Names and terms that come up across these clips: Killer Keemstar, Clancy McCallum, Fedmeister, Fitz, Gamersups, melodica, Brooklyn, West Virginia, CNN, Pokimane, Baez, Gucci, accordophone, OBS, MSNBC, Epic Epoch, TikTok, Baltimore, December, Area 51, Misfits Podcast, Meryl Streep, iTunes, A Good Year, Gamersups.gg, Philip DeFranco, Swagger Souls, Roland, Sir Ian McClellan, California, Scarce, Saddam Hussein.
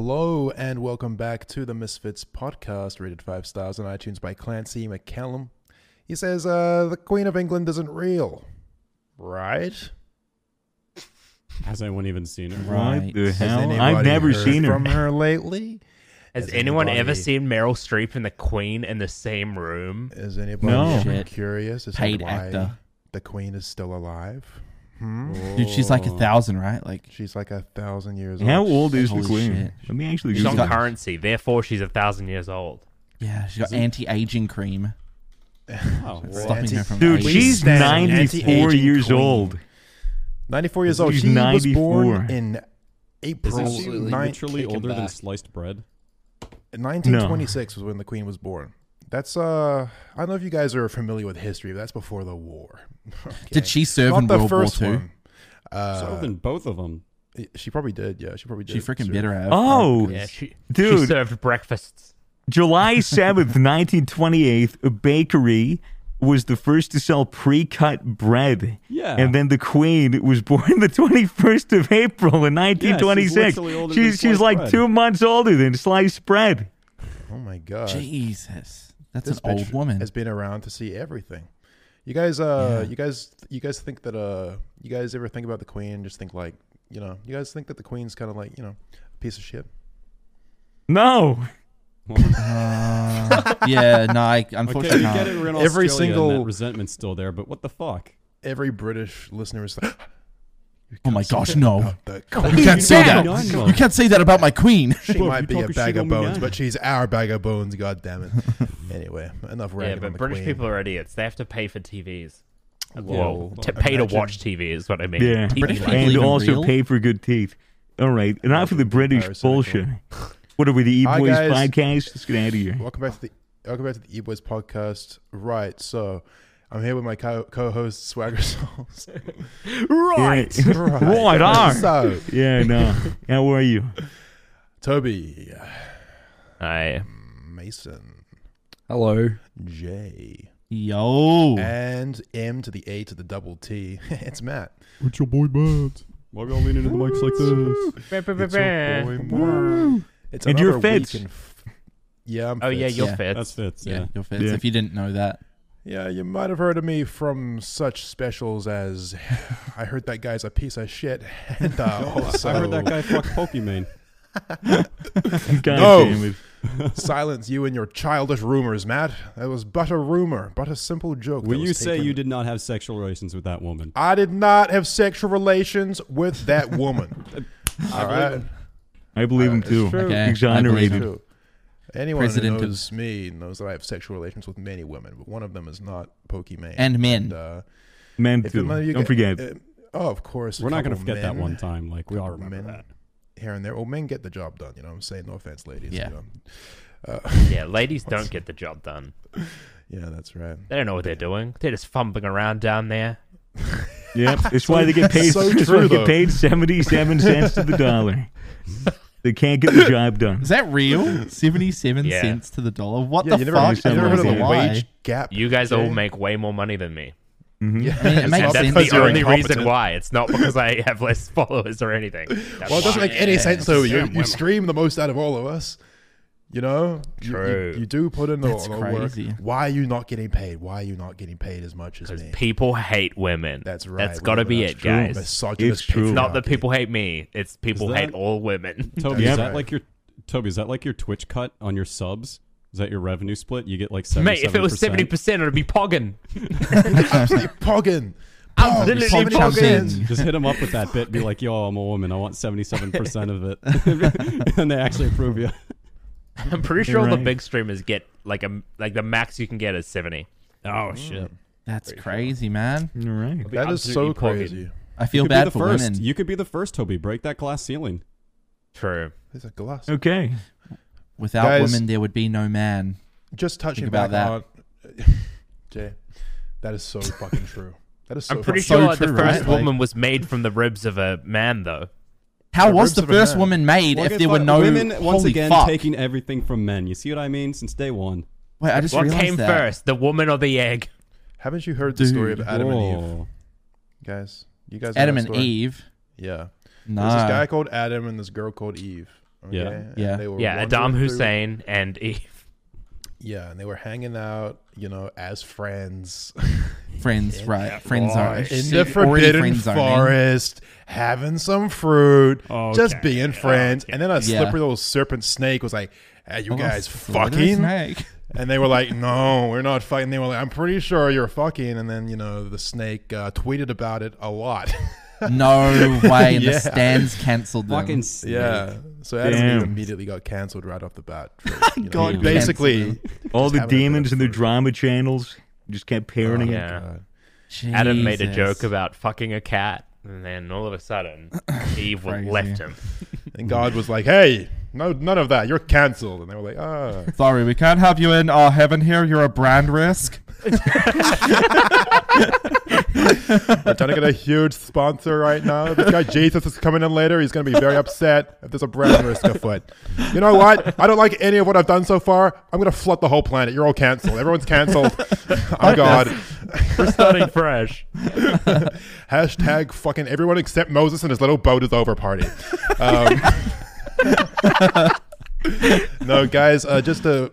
Hello and welcome back to the Misfits Podcast, rated 5 stars on iTunes by Clancy McCallum. He says, the Queen of England isn't real. Right? Has anyone even seen her? Right. The hell? I've never seen her. From her lately? Has anyone ever seen Meryl Streep and the Queen in the same room? Is anybody curious as to why the Queen is still alive? Hmm? Dude, she's like 1,000, right? Like she's like 1,000 years old. How old is the Queen? Shit. Let me actually. She's on currency, therefore she's 1,000 years old. Yeah, she's got anti-aging cream. Oh, stopping her from aging. Dude, she's 94 years old. 94 years old. She was born in April. Is she literally older than sliced bread? 1926 was when the Queen was born. That's I don't know if you guys are familiar with history, but that's before the war. Okay. Did she serve in World War II? Served in both of them. She probably did. Yeah, she probably did. She freaking better have. Oh, yeah, she served breakfasts. July 7th, 1928, a bakery was the first to sell pre-cut bread. Yeah, and then the Queen was born the 21st of April in 1926. Yeah, she's like bread. 2 months older than sliced bread. Oh my God! Jesus. That's this an old woman. Has been around to see everything. You guys, you guys think that you guys ever think about the Queen? Just think like, you know, you guys think that the Queen's kind of like, you know, a piece of shit. No. Yeah, no. Unfortunately, okay, you get it, every single and that resentment's still there. But what the fuck? Every British listener is like, oh my gosh, no! You can't say that. You can't say that about my Queen. She might be a bag of bones, but she's our bag of bones. God damn it! Anyway, enough ranting. Yeah, but British people are idiots. They have to pay for TVs. Well, to pay to watch TV is what I mean. Yeah, and also pay for good teeth. All right, enough of the British bullshit. What are we, the E-Boys podcast? Let's get out of here. Welcome back to the E-Boys podcast. Right, so. I'm here with my co-host Swagger Souls. Right, yeah. Right on. So, yeah, no. How are you, Toby? Hi, Mason. Hello, Jay. Yo, and M to the A to the T. It's Matt. It's your boy Matt. Why are y'all leaning into the mics like this? It's your boy Matt. It's and you're Fitz. Yeah, I'm Fitz. Oh yeah, you're Fitz. That's Fitz. Yeah, you're Fitz. Yeah. If you didn't know that. Yeah, you might have heard of me from such specials as I heard that guy's a piece of shit. And also, I heard that guy fuck Pokimane. No! Silence you and your childish rumors, Matt. That was but a rumor, but a simple joke. Will you say you did not have sexual relations with that woman? I did not have sexual relations with that woman. All right. I believe him too. Okay. Exonerated. Anyone who knows me knows that I have sexual relations with many women, but one of them is not Pokimane. And men. And, men too. Don't forget. Oh, of course. We're not going to forget that one time. Like, we all remember that. Here and there. Well, men get the job done. You know what I'm saying? No offense, ladies. Yeah, you know? Yeah, ladies don't get the job done. Yeah, that's right. They don't know what they're doing. They're just fumbling around down there. Yep. It's why they get paid, so true, they get paid 77 cents to the dollar. They can't get the job done. Is that real? 77 cents to the dollar? What the fuck? I've never heard of the wage gap. You guys all make way more money than me. Mm-hmm. Yeah, it makes sense. That's the only reason why. It's not because I have less followers or anything. That's it doesn't make any sense, though. You stream the most out of all of us. You know? True. You do put in the work. Why are you not getting paid? Why are you not getting paid as much as me? Because people hate women. That's right. That's got to be it, guys. It's true. It's not that people hate me. It's people hate all women. Toby, is that like your Twitch cut on your subs? Is that your revenue split? You get like 77%. Mate, if it was 70%, it would be poggin. Absolutely poggin. Absolutely poggin. Just hit them up with that bit. Be like, yo, I'm a woman. I want 77% of it. And they actually approve you. I'm pretty sure the big streamers get like the max you can get is 70. Oh shit, that's crazy, man. You're right. That is so crazy. I feel bad for women. You could be the first, Toby. Break that glass ceiling. True. There's a glass. Okay. Without women, there would be no man. Just touching back on Jay. That is so fucking true. That is so. I'm pretty sure the first woman was made from the ribs of a man, though. How was the first woman made if there were no women? Once again, taking everything from men. You see what I mean? Since day one. Wait, I just realized that. What came first, the woman or the egg? Haven't you heard the story of Adam and Eve? Guys, you guys. Adam and Eve. Yeah. No. There's this guy called Adam and this girl called Eve. Okay? Yeah. And they were Saddam Hussein and Eve. Yeah, and they were hanging out, you know, as friends. Friends, right. Friends are in the Forbidden Forest, having some fruit, just being friends. And then a slippery little serpent snake was like, hey, you guys fucking? Snake. And they were like, no, we're not fucking. They were like, I'm pretty sure you're fucking. And then, you know, the snake tweeted about it a lot. No way. And the stands cancelled them. Fucking snake. Yeah. So Adam Eve immediately got cancelled right off the bat. For, you know, God, basically. All the demons and the drama channels just kept parenting it. Adam made a joke about fucking a cat. And then all of a sudden, Eve left him. And God was like, hey, no, none of that. You're cancelled. And they were like, oh. Sorry, we can't have you in our heaven here. You're a brand risk. We're trying to get a huge sponsor right now. This guy Jesus is coming in later. He's going to be very upset if there's a brand risk afoot. You know what? I don't like any of what I've done so far. I'm going to flood the whole planet. You're all cancelled. Everyone's cancelled. I'm God. We're starting fresh. Hashtag fucking everyone except Moses and his little boat is over party. No, guys, just to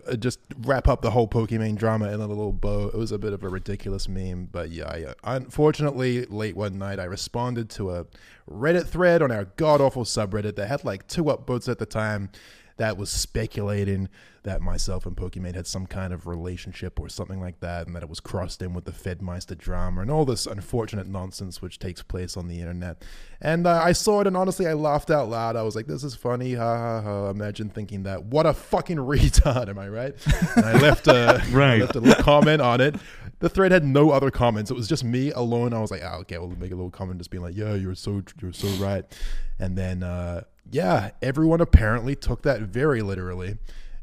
wrap up the whole Pokimane drama in a little bow. It was a bit of a ridiculous meme, but yeah. Unfortunately, late one night, I responded to a Reddit thread on our god-awful subreddit that had like 2 upvotes at the time that was speculating that myself and Pokimane had some kind of relationship or something like that, and that it was crossed in with the Fedmeister drama and all this unfortunate nonsense which takes place on the internet. And I saw it, and honestly, I laughed out loud. I was like, this is funny, ha ha ha. Imagine thinking that. What a fucking retard, am I right? And I left a, right. I left a little comment on it. The thread had no other comments. It was just me alone. I was like, oh, okay, we'll make a little comment just being like, yeah, you're so right. And then, yeah, everyone apparently took that very literally.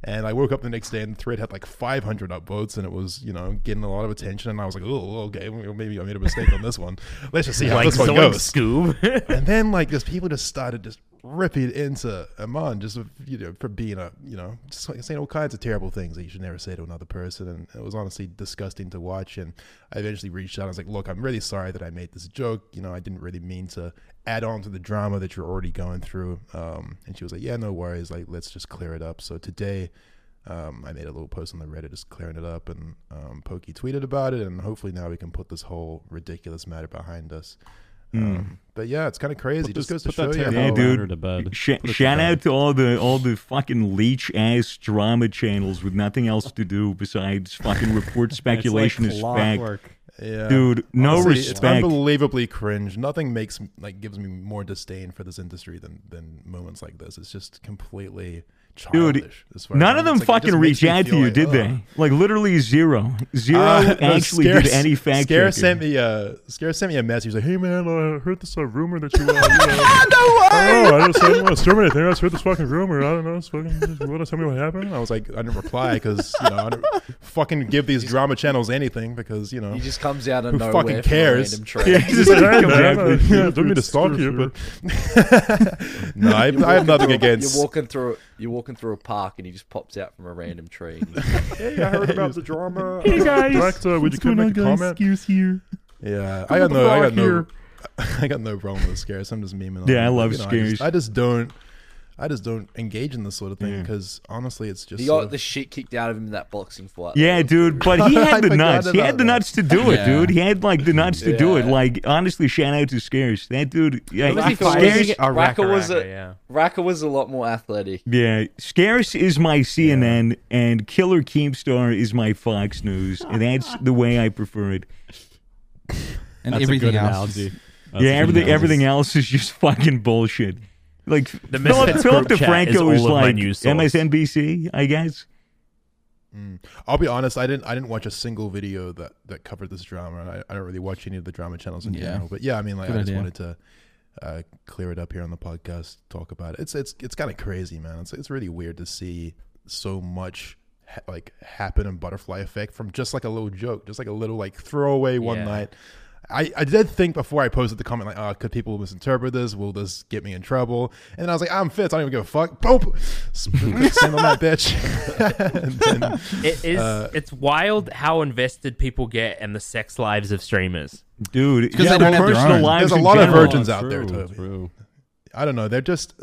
And I woke up the next day and the thread had like 500 upvotes and it was, you know, getting a lot of attention. And I was like, oh, okay, maybe I made a mistake on this one. Let's just see how this one goes. Scoob. And then like just people just started just ripping into Aman just, you know, for being a, you know, just like saying all kinds of terrible things that you should never say to another person. And it was honestly disgusting to watch. And I eventually reached out. I was like, look, I'm really sorry that I made this joke. You know, I didn't really mean to add on to the drama that you're already going through. And she was like, yeah, no worries. Like, let's just clear it up. So today I made a little post on the Reddit just clearing it up, and Pokey tweeted about it. And hopefully now we can put this whole ridiculous matter behind us. But yeah, it's kind of crazy. It just goes to show you how to bed. Shout out to all the fucking leech ass drama channels with nothing else to do besides fucking report speculation is fact. Yeah. Dude, no honestly, respect. It's unbelievably cringe. Nothing makes like gives me more disdain for this industry than moments like this. It's just completely childish. Dude, none of them fucking reached out to you, did they? Like literally zero. Actually did any fact checking. Scarce sent me a message. He's like, hey man, I heard this rumor that you... no way! I just didn't want to storm anything. I just heard this fucking rumor. I don't know. It's fucking... What, tell me what happened? I was like, I didn't reply because, you know, I don't fucking give these drama channels anything because, you know... He just comes out of nowhere. Who fucking cares? Yeah, he's just like, hey man, I don't mean to stalk you, but... No, I have nothing against... You're walking through a park and he just pops out from a random tree. Hey, I heard about the drama. Hey guys, director, would you come make a comment? Scarce here. Yeah, I got no problem with Scarce. I'm just memeing. Yeah, I love Scarce. I just don't engage in this sort of thing because honestly, it's just he got the shit kicked out of him in that boxing fight. Yeah, dude, but he had the nuts. He had the nuts to do it, dude. He had like the nuts to do it. Like honestly, shout out to Scarce. That dude, yeah, Scarce. Raka was a lot more athletic. Yeah, Scarce is my CNN, and Killer Keemstar is my Fox News, and that's the way I prefer it. And that's everything else, yeah, everything else is just fucking bullshit. Like the Philip DeFranco is like MSNBC, I guess. I'll be honest, I didn't watch a single video that covered this drama. I don't really watch any of the drama channels in general. But yeah, I mean, like I just wanted to clear it up here on the podcast, talk about it. It's kind of crazy, man. It's really weird to see so much like happen and butterfly effect from just like a little joke, just like a little like throwaway one night. I did think before I posted the comment, like, oh, could people misinterpret this? Will this get me in trouble? And I was like, I'm Fitz. I don't even give a fuck. Boop. Send on that bitch. Then, it's wild how invested people get in the sex lives of streamers. Dude, because they don't have their own. There's a lot of virgins out there, Toby. I don't know. They're just...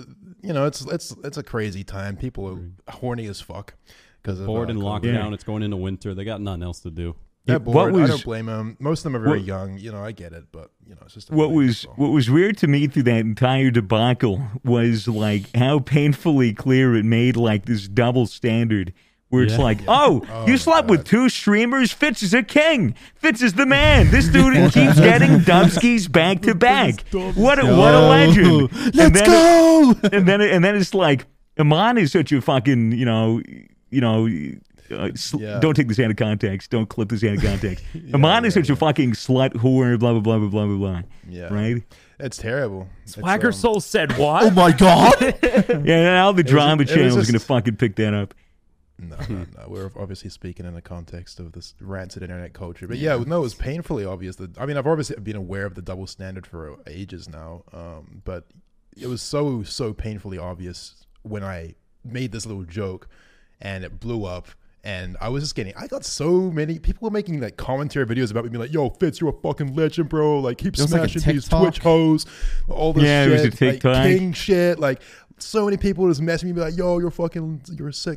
you know, it's a crazy time. People are horny as fuck because bored and locked down. It's going into winter. They got nothing else to do. They're bored. I don't blame them. Most of them are very young. You know, I get it, but you know, it's just what was weird to me through that entire debacle was like how painfully clear it made like this double standard. Where it's like, oh, you slept with two streamers? Fitz is a king. Fitz is the man. This dude keeps getting dubskis back to back. What a legend. Let's go. And then it's like, Iman is such a fucking, don't take this out of context. Don't clip this out of context. Iman is such a fucking slut whore, blah, blah, blah, blah, blah, blah, blah. Yeah. Right? That's terrible. Swagger Soul said what? Oh, my God. Now the drama channel is going to fucking pick that up. No. We're obviously speaking in the context of this rancid internet culture. But it was painfully obvious. I've obviously been aware of the double standard for ages now. But it was so, so painfully obvious when I made this little joke and it blew up. And I got so many people were making like commentary videos about me being like, yo, Fitz, you're a fucking legend, bro. Like, keep smashing these Twitch hoes. All this shit. It was a TikTok. Like, king shit. Like, so many people just messaging me like, yo, you're a sick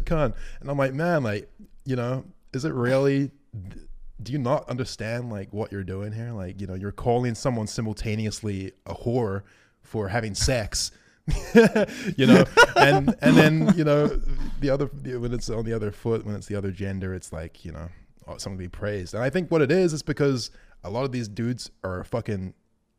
cunt. And I'm like, man, like, you know, is it really, do you not understand like what you're doing here? Like, you know, you're calling someone simultaneously a whore for having sex, you know, and then, you know, when it's on the other foot, when it's the other gender, it's like, you know, something to be praised. And I think what it is because a lot of these dudes are fucking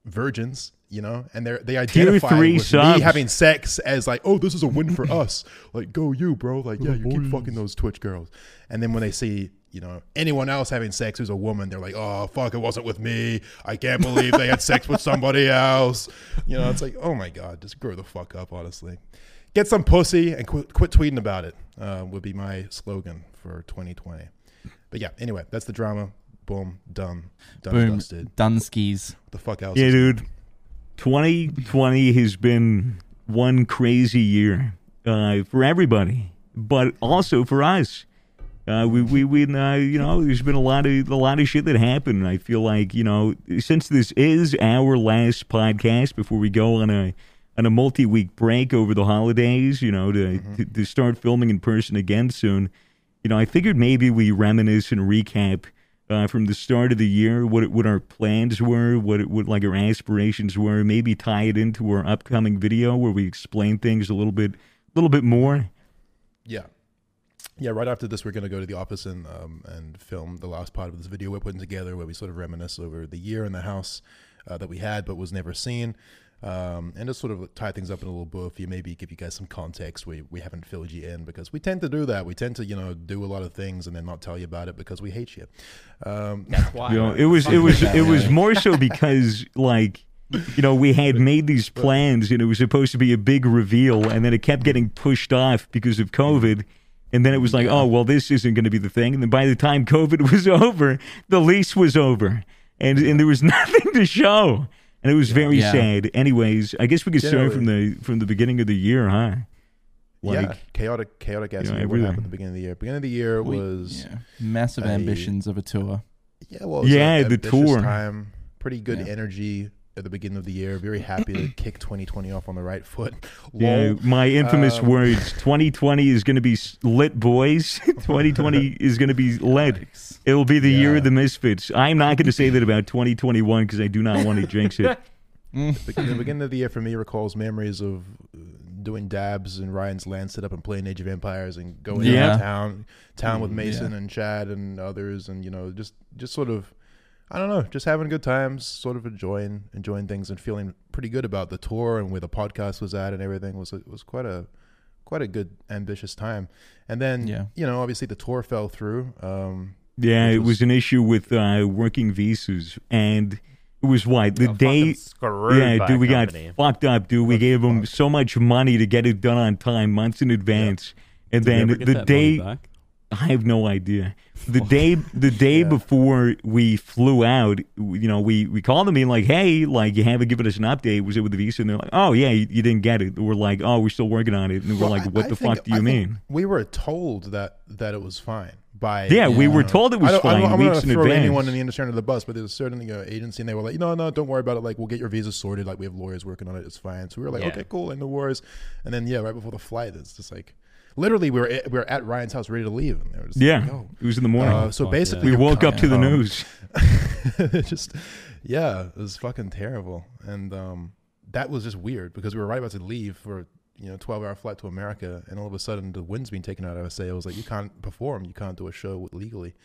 virgins, you know, and they identify with me having sex as like, oh, this is a win for us. Like, go you, bro. Like, yeah, you keep fucking those Twitch girls. And then when they see, you know, anyone else having sex who's a woman, they're like, oh, fuck, it wasn't with me. I can't believe they had sex with somebody else. You know, it's like, oh, my God, just grow the fuck up, honestly. Get some pussy and quit tweeting about it would be my slogan for 2020. But yeah, anyway, that's the drama. Boom, done. Boom, dusted. Dunskies. What the fuck else? Yeah, dude. 2020 has been one crazy year for everybody, but also for us. There's been a lot of shit that happened. I feel like, you know, since this is our last podcast before we go on a multi-week break over the holidays, you know, to start filming in person again soon. You know, I figured maybe we reminisce and recap. From the start of the year, what our plans were, what our aspirations were, maybe tie it into our upcoming video where we explain things a little bit more. Yeah. Right after this, we're going to go to the office and film the last part of this video we're putting together, where we sort of reminisce over the year in the house that we had but was never seen, and just sort of tie things up in a little bow for you, maybe give you guys some context we haven't filled you in, because we tend to do that. We tend to, you know, do a lot of things and then not tell you about it because we hate you. That's why. You know, it was more so because, like, you know, we had made these plans and it was supposed to be a big reveal, and then it kept getting pushed off because of COVID. And then it was like, oh, well, this isn't going to be the thing. And then by the time COVID was over, the lease was over and there was nothing to show. And it was very sad. Anyways, I guess we could start from the beginning of the year, huh? Like, chaotic as what happened at the beginning of the year. Beginning of the year was massive ambitions of a tour. Yeah, well, it was the tour time. Pretty good energy at the beginning of the year. Very happy to kick 2020 off on the right foot. Yeah, my infamous words: 2020 is going to be lit, boys. 2020 is going to be lit. It'll be the year of the Misfits. I'm not going to say that about 2021 because I do not want to jinx it. The beginning of the year for me recalls memories of doing dabs and Ryan's land sit up and playing Age of Empires and going downtown with Mason and Chad and others, and, you know, just sort of, I don't know, just having good times, sort of enjoying things and feeling pretty good about the tour and where the podcast was at and everything. It was quite a good, ambitious time. And then, you know, obviously the tour fell through. It was an issue with working visas, and it was we got fucked up, dude. We gave them so much money to get it done on time, months in advance, and then the day. I have no idea. The day before we flew out, you know, we called them in like, hey, like, you haven't given us an update. Was it with the visa? And they're like, oh, yeah, you didn't get it. We're like, oh, we're still working on it. And we're like, what the fuck do you mean? We were told that it was fine. by. Yeah, we were told it was flying weeks in advance. I'm not going to throw anyone in the industry under the bus, but there's a certain agency, and they were like, no, don't worry about it. Like, we'll get your visa sorted. Like, we have lawyers working on it. It's fine. So we were like, okay, cool, and no worries. And then right before the flight, it's just like. Literally, we were at Ryan's house ready to leave, and they were just like, yo. It was in the morning. So basically, we woke up to the news. It was fucking terrible, and that was just weird because we were right about to leave for 12-hour flight to America, and all of a sudden the wind's being taken out of us. It was like, you can't perform, you can't do a show legally.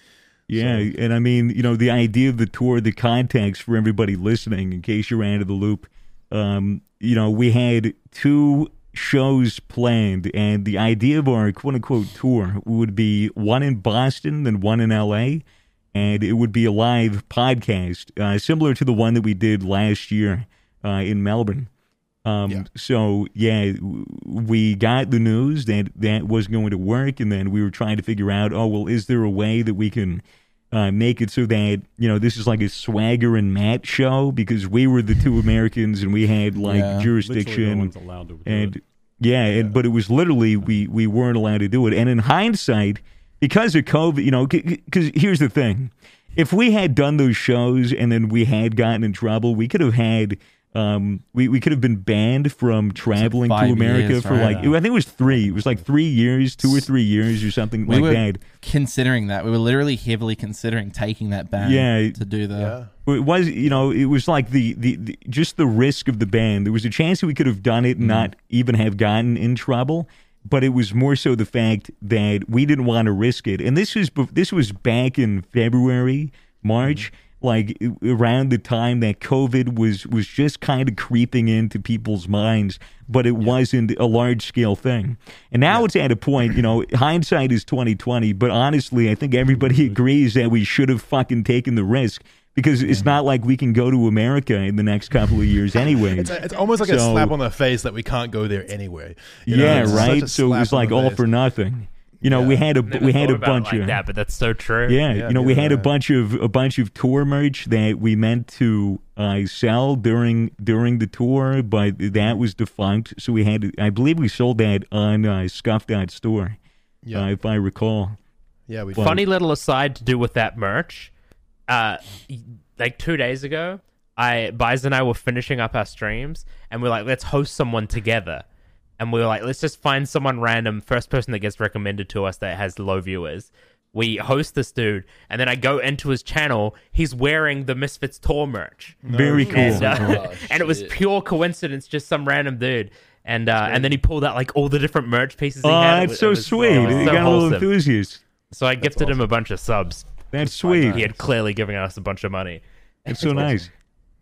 Yeah, so, and I mean, the idea of the tour, the context for everybody listening, in case you ran into the loop, we had two shows planned, and the idea of our quote-unquote tour would be one in Boston, then one in LA, and it would be a live podcast similar to the one that we did last year in Melbourne. So we got the news that that wasn't going to work, and then we were trying to figure out, is there a way that we can make it so that this is like a Swagger and Matt show, because we were the two Americans and we had jurisdiction. No one's allowed to do it. But it was literally we weren't allowed to do it. And in hindsight, because of COVID, because here's the thing: if we had done those shows and then we had gotten in trouble, we could have had we could have been banned from traveling to America for I think it was 3 years, 2 or 3 years or something like that. Considering that, we were literally heavily considering taking that ban to do that. Yeah. It was, it was like just the risk of the ban. There was a chance that we could have done it and not even have gotten in trouble, but it was more so the fact that we didn't want to risk it. And this was back in February, March. Like around the time that COVID was just kind of creeping into people's minds, but it wasn't a large scale thing. And now it's at a point, hindsight is 20/20, but honestly, I think everybody agrees that we should have fucking taken the risk, because it's not like we can go to America in the next couple of years anyway. It's almost like a slap on the face that we can't go there anyway. So it was like all for nothing. We had a bunch of that, but that's so true. We had a bunch of tour merch that we meant to sell during the tour, but that was defunct. So we had, I believe, we sold that on scuff.store, if I recall. Yeah, we. Funny little aside to do with that merch. Like 2 days ago, Baez and I were finishing up our streams, and we're like, let's host someone together. And we were like, let's just find someone random, first person that gets recommended to us that has low viewers. We host this dude, and then I go into his channel. He's wearing the Misfits tour merch. Very cool. And, and it was pure coincidence, just some random dude. And then he pulled out like all the different merch pieces he had. It's so sweet. He got a little enthusiast. So I gifted him a bunch of subs. That's sweet. He had clearly given us a bunch of money. That's so nice.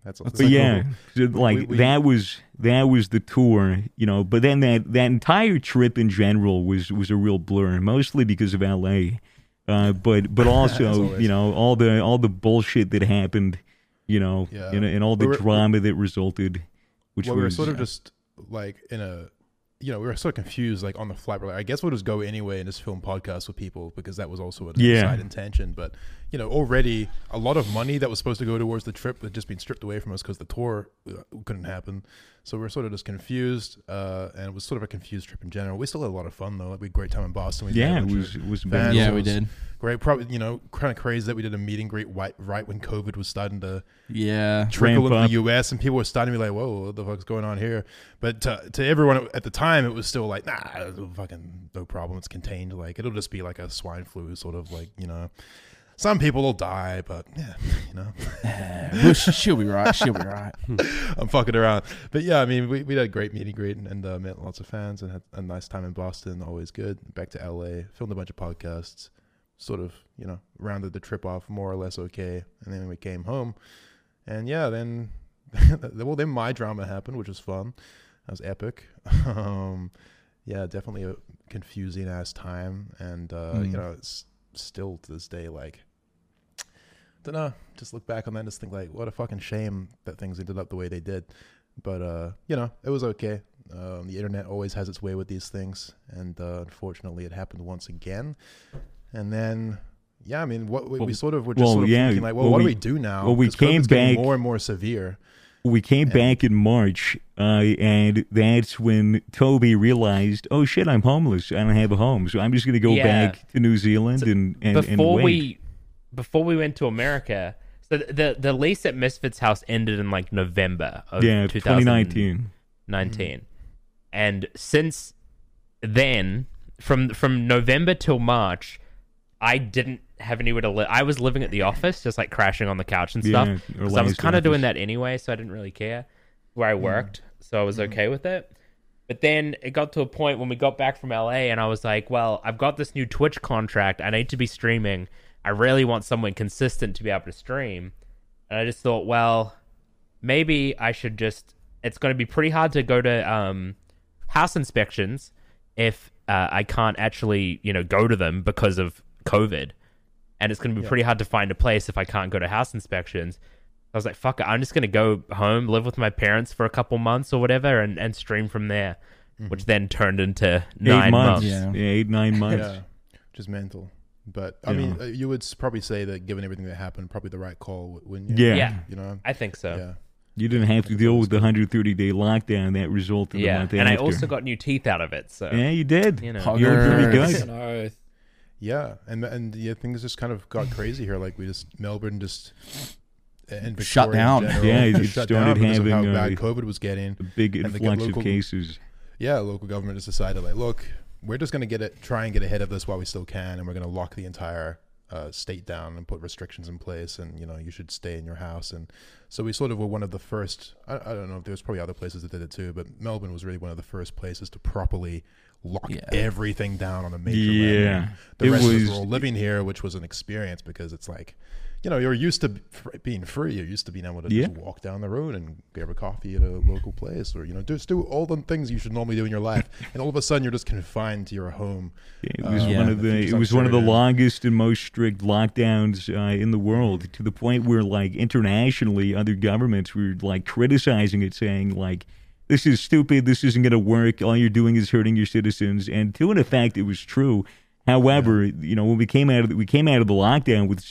But that was the tour, But then that entire trip in general was a real blur, mostly because of LA, but also all the bullshit that happened, and all the drama that resulted, which we were sort of just like in a. We were so confused, like on the flight. We're like, I guess we'll just go anyway and just film podcasts with people, because that was also a side intention. But already a lot of money that was supposed to go towards the trip had just been stripped away from us because the tour couldn't happen. So we're sort of just confused, and it was sort of a confused trip in general. We still had a lot of fun though. Like, we had a great time in Boston. It was great. Probably kind of crazy that we did a meet and greet right when COVID was starting to trickle into the U.S. and people were starting to be like, "Whoa, what the fuck's going on here?" But to everyone at the time, it was still like, "Nah, fucking no problem. It's contained. Like, it'll just be like a swine flu, sort of like Some people will die, but she'll be right. She'll be right. I'm fucking around, but we had a great meet and greet and met lots of fans and had a nice time in Boston. Always good. Back to LA, filmed a bunch of podcasts. Sort of, rounded the trip off more or less okay, and then we came home, and then my drama happened, which was fun. That was epic. Definitely a confusing ass time, and it's still to this day like. Dunno, just look back on that and just think like, what a fucking shame that things ended up the way they did, but it was okay. The internet always has its way with these things, and unfortunately it happened once again. And then we sort of were just thinking like, what do we do now? Well, we came back more and more severe. we came back in March, and that's when Toby realized, oh shit, I'm homeless. I don't have a home, so I'm just going to go back to New Zealand and wait. Before we went to America, so the lease at Misfits House ended in like November of 2019. Mm-hmm. And since then, from November till March, I didn't have anywhere to live. I was living at the office, just like crashing on the couch and stuff. Yeah, so I was kind of doing that anyway, so I didn't really care where I worked. So I was okay with it. But then it got to a point when we got back from LA and I was like, well, I've got this new Twitch contract. I need to be streaming. I really want someone consistent to be able to stream. And I just thought, well, maybe I should just... It's going to be pretty hard to go to house inspections if I can't actually, go to them because of COVID. And it's going to be pretty hard to find a place if I can't go to house inspections. I was like, fuck it. I'm just going to go home, live with my parents for a couple months or whatever, and stream from there, which then turned into 9 months. Yeah, 8, 9 months. Just mental. But, I mean, you would probably say that given everything that happened, probably the right call, wouldn't you? Yeah. You know? I think so. Yeah. You didn't have to deal with the 130-day lockdown that resulted in the month and after. I also got new teeth out of it. So yeah, you did. You were pretty good. Yeah, and things just kind of got crazy here. Like Melbourne just and shut down. It shut started down having how bad COVID was getting. A big influx of cases. Yeah, local government just decided like, look, we're just going to try and get ahead of this while we still can, and we're going to lock the entire state down and put restrictions in place, and you should stay in your house. And so we sort of were one of the first. I don't know if there's probably other places that did it too, but Melbourne was really one of the first places to properly lock everything down on a major level. The rest of us were all living here, which was an experience because it's like, you're used to being free. You're used to being able to just walk down the road and grab a coffee at a local place, or just do all the things you should normally do in your life. And all of a sudden, you're just confined to your home. It was one of the longest and most strict lockdowns in the world, to the point where like internationally, other governments were like criticizing it, saying like, "This is stupid. This isn't going to work. All you're doing is hurting your citizens." And to an effect, it was true. However, when we came out of the lockdown with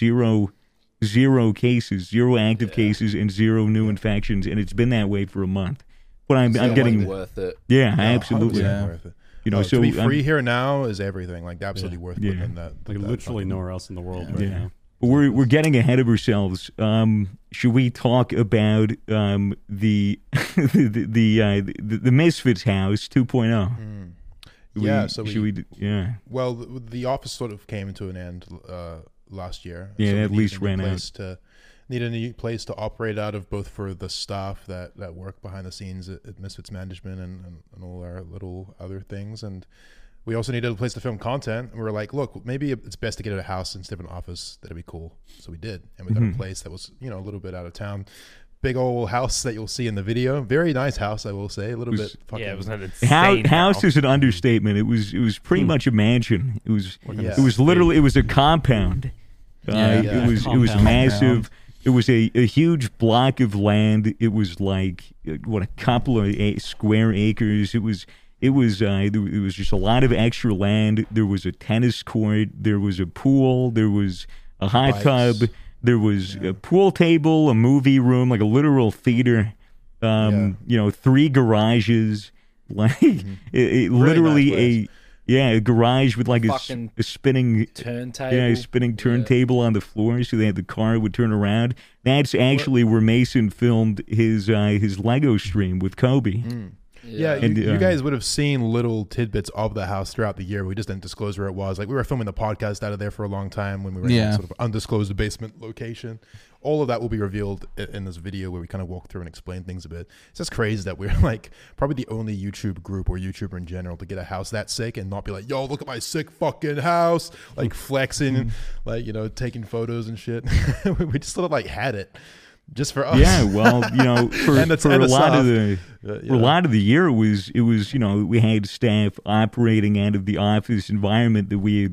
zero cases, zero active cases, and zero new infections, and it's been that way for a month. But I'm getting worth it. Yeah, no, absolutely. Worth it. So to be free here now is everything. Like absolutely worth it. Yeah. Literally nowhere else in the world right now. But we're getting ahead of ourselves. Should we talk about the Misfits House 2.0? Mm. Well, the office sort of came to an end. Last year, at least ran out. Need a new place to operate out of, both for the staff that work behind the scenes at Misfits Management and all our little other things, and we also needed a place to film content. And we were like, look, maybe it's best to get a house instead of an office. That'd be cool. So we did, and we got a place that was a little bit out of town. Big old house that you'll see in the video. Very nice house, I will say. It was an insane house. Is an understatement. It was pretty much a mansion. It was literally a compound. It was massive. It was a huge block of land. It was like a couple of square acres. It was just a lot of extra land. There was a tennis court. There was a pool. There was a hot tub. There was a pool table, a movie room, like a literal theater, 3 garages, like literally nice a garage with like a spinning turntable. Yeah, a spinning turntable on the floor, so the car would turn around. That's actually where Mason filmed his Lego stream with Kobe. Mm. Yeah, and you guys would have seen little tidbits of the house throughout the year. We just didn't disclose where it was. Like, we were filming the podcast out of there for a long time when we were in sort of undisclosed basement location. All of that will be revealed in this video where we kind of walk through and explain things a bit. It's just crazy that we're like probably the only YouTube group or YouTuber in general to get a house that sick and not be like, yo, look at my sick fucking house, like flexing, like, taking photos and shit. We just sort of like had it. Just for us. Yeah, well, for a lot of the year, it was we had staff operating out of the office environment that we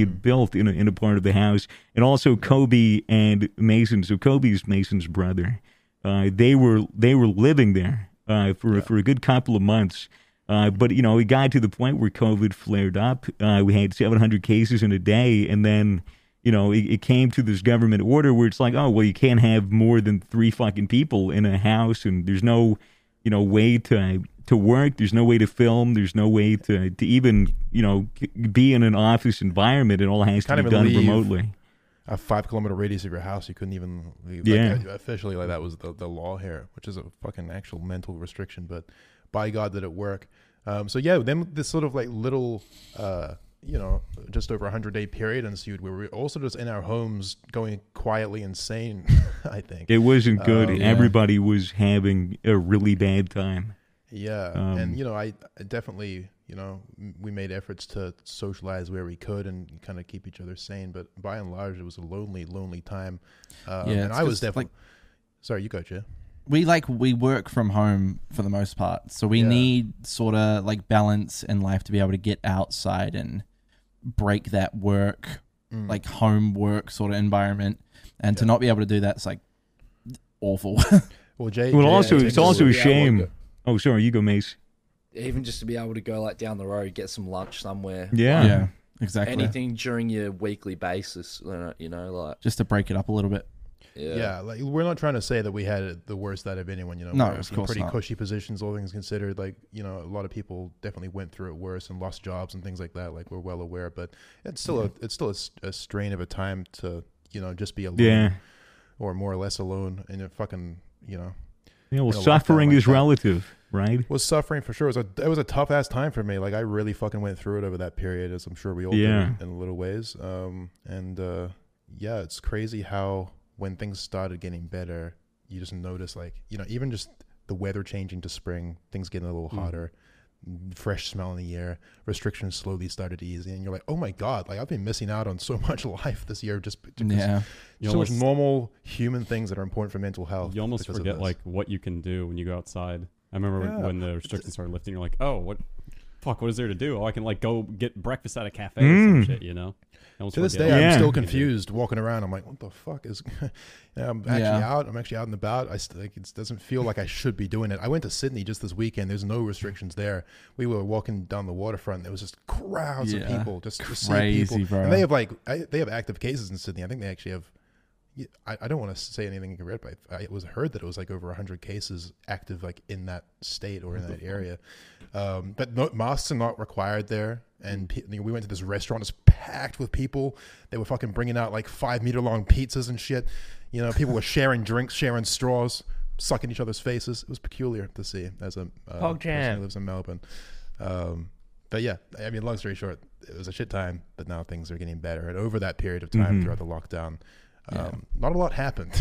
had built in a part of the house, and also Kobe and Mason. So Kobe's Mason's brother. They were living there for a good couple of months, but it got to the point where COVID flared up. We had 700 cases in a day, and then. you know, it came to this government order where it's like, oh, well, you can't have more than 3 fucking people in a house, and there's no, you know, way to work, there's no way to film, there's no way to even, you know, be in an office environment. It all has to be done remotely. A 5-kilometer radius of your house, you couldn't even leave. Yeah. Like, officially, like, that was the law here, which is a fucking actual mental restriction, but by God did it work. So yeah, then this sort of like little, you know, just over 100-day period ensued where we were also just in our homes going quietly insane, I think. It wasn't good. Everybody was having a really bad time. Yeah. And, you know, I definitely, you know, we made efforts to socialize where we could and kind of keep each other sane. But by and large, it was a lonely, lonely time. Yeah, and I was definitely... Sorry, you go, Jay. We work from home for the most part. So we need sort of like balance in life to be able to get outside and break that work, like home work sort of environment. And to not be able to do that's like awful. Well, Jay also, it's also a shame. Oh, sorry, you go, Mace. Even just to be able to go like down the road, get some lunch somewhere. Yeah. Yeah, exactly. Anything during your weekly basis, you know, like just to break it up a little bit. Yeah, like we're not trying to say that we had the worst out of anyone, you know. No, of course not. Cushy positions, all things considered. Like, you know, a lot of people definitely went through it worse and lost jobs and things like that. Like, we're well aware, but it's still a strain of a time to, you know, just be alone or more or less alone in a fucking, you know. Yeah, well, suffering is relative, right? Well, suffering for sure. It was a tough ass time for me. Like, I really fucking went through it over that period, as I'm sure we all did in little ways. It's crazy how when things started getting better, you just notice, like, you know, even just the weather changing to spring, things getting a little hotter, fresh smell in the air, restrictions slowly started easing, and you're like, oh my God, like I've been missing out on so much life this year just because so much normal human things that are important for mental health. You almost forget like what you can do when you go outside. I remember when the restrictions started lifting, you're like, oh, what is there to do? Oh, I can like go get breakfast at a cafe or some shit, you know? To this day, I'm still confused walking around. I'm like, what the fuck is... I'm actually out and about. Like, it doesn't feel like I should be doing it. I went to Sydney just this weekend. There's no restrictions there. We were walking down the waterfront. There was just crowds of people. Just crazy, people. Bro. And they have they have active cases in Sydney. I think they actually have... I don't want to say anything you can read, but I was heard that it was like over 100 cases active like in that state or in that area. But masks are not required there. And we went to this restaurant, it's packed with people. They were fucking bringing out like 5-meter long pizzas and shit. You know, people were sharing drinks, sharing straws, sucking each other's faces. It was peculiar to see as a person who lives in Melbourne. But yeah, I mean, long story short, it was a shit time, but now things are getting better. And over that period of time throughout the lockdown, not a lot happened.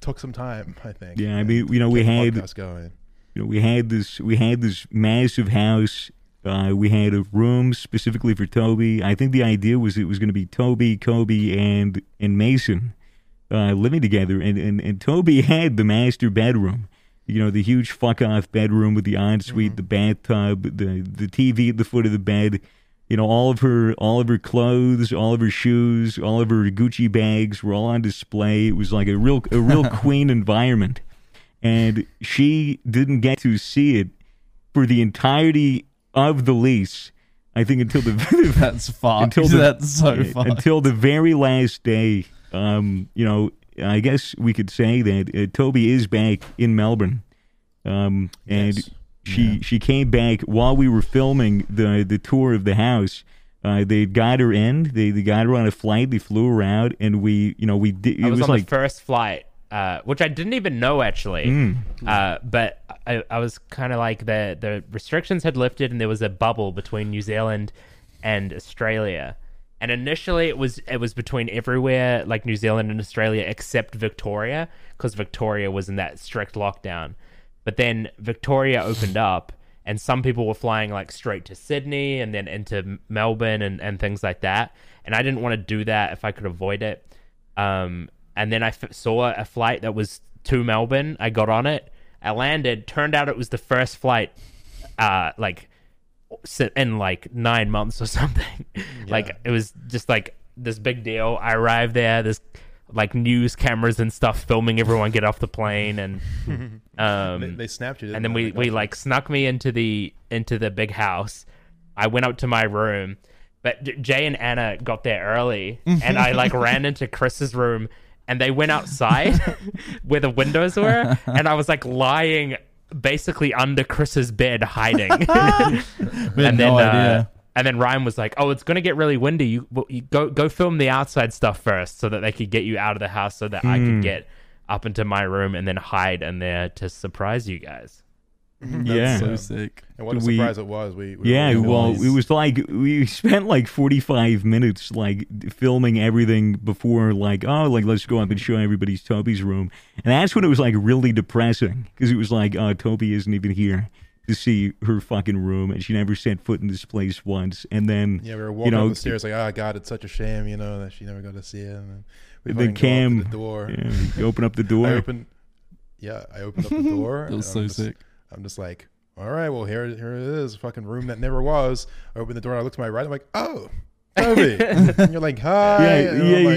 Took some time, I think. Yeah, I mean, you know, we had this massive house. We had a room specifically for Toby. I think the idea was it was going to be Toby, Kobe, and Mason living together. And Toby had the master bedroom, you know, the huge fuck-off bedroom with the ensuite, the bathtub, the TV at the foot of the bed, you know, all of her clothes, all of her shoes, all of her Gucci bags were all on display. It was like a real queen environment. And she didn't get to see it for the entirety of the lease, I think, until the that's fucked. Until the very last day. You know, I guess we could say that Toby is back in Melbourne, and she came back while we were filming the tour of the house. They got her in. They got her on a flight. They flew her out, and we did. It was on like the first flight. Which I didn't even know, actually. But I was kind of like the restrictions had lifted and there was a bubble between New Zealand and Australia. And initially it was between everywhere, like New Zealand and Australia, except Victoria, because Victoria was in that strict lockdown. But then Victoria opened up and some people were flying like straight to Sydney and then into Melbourne and things like that. And I didn't want to do that if I could avoid it. And then I saw a flight that was to Melbourne. I got on it. I landed. Turned out it was the first flight in like 9 months or something. Yeah. Like, it was just like this big deal. I arrived there. There's like news cameras and stuff filming everyone get off the plane. And they snapped you. And then we snuck me into the big house. I went up to my room. But Jay and Anna got there early, and I like ran into Chris's room, and they went outside where the windows were, and I was like lying basically under Chris's bed hiding. And then Ryan was like, "Oh, it's gonna get really windy. You go film the outside stuff first, so that they could get you out of the house, so that I could get up into my room and then hide in there to surprise you guys." That's so sick. And what a surprise it was. It was like we spent like 45 minutes like filming everything before let's go up and show everybody's Toby's room. And that's when it was like really depressing, because it was like, oh, Toby isn't even here to see her fucking room, and she never set foot in this place once. And then we were walking up the stairs like, oh God, it's such a shame, that she never got to see it. And then Cam opened the door. You open up the door. I opened up the door. That was so sick. I'm just like, all right, well, here it is, fucking room that never was. I open the door, and I look to my right, I'm like, oh, Toby. And you're like, hi.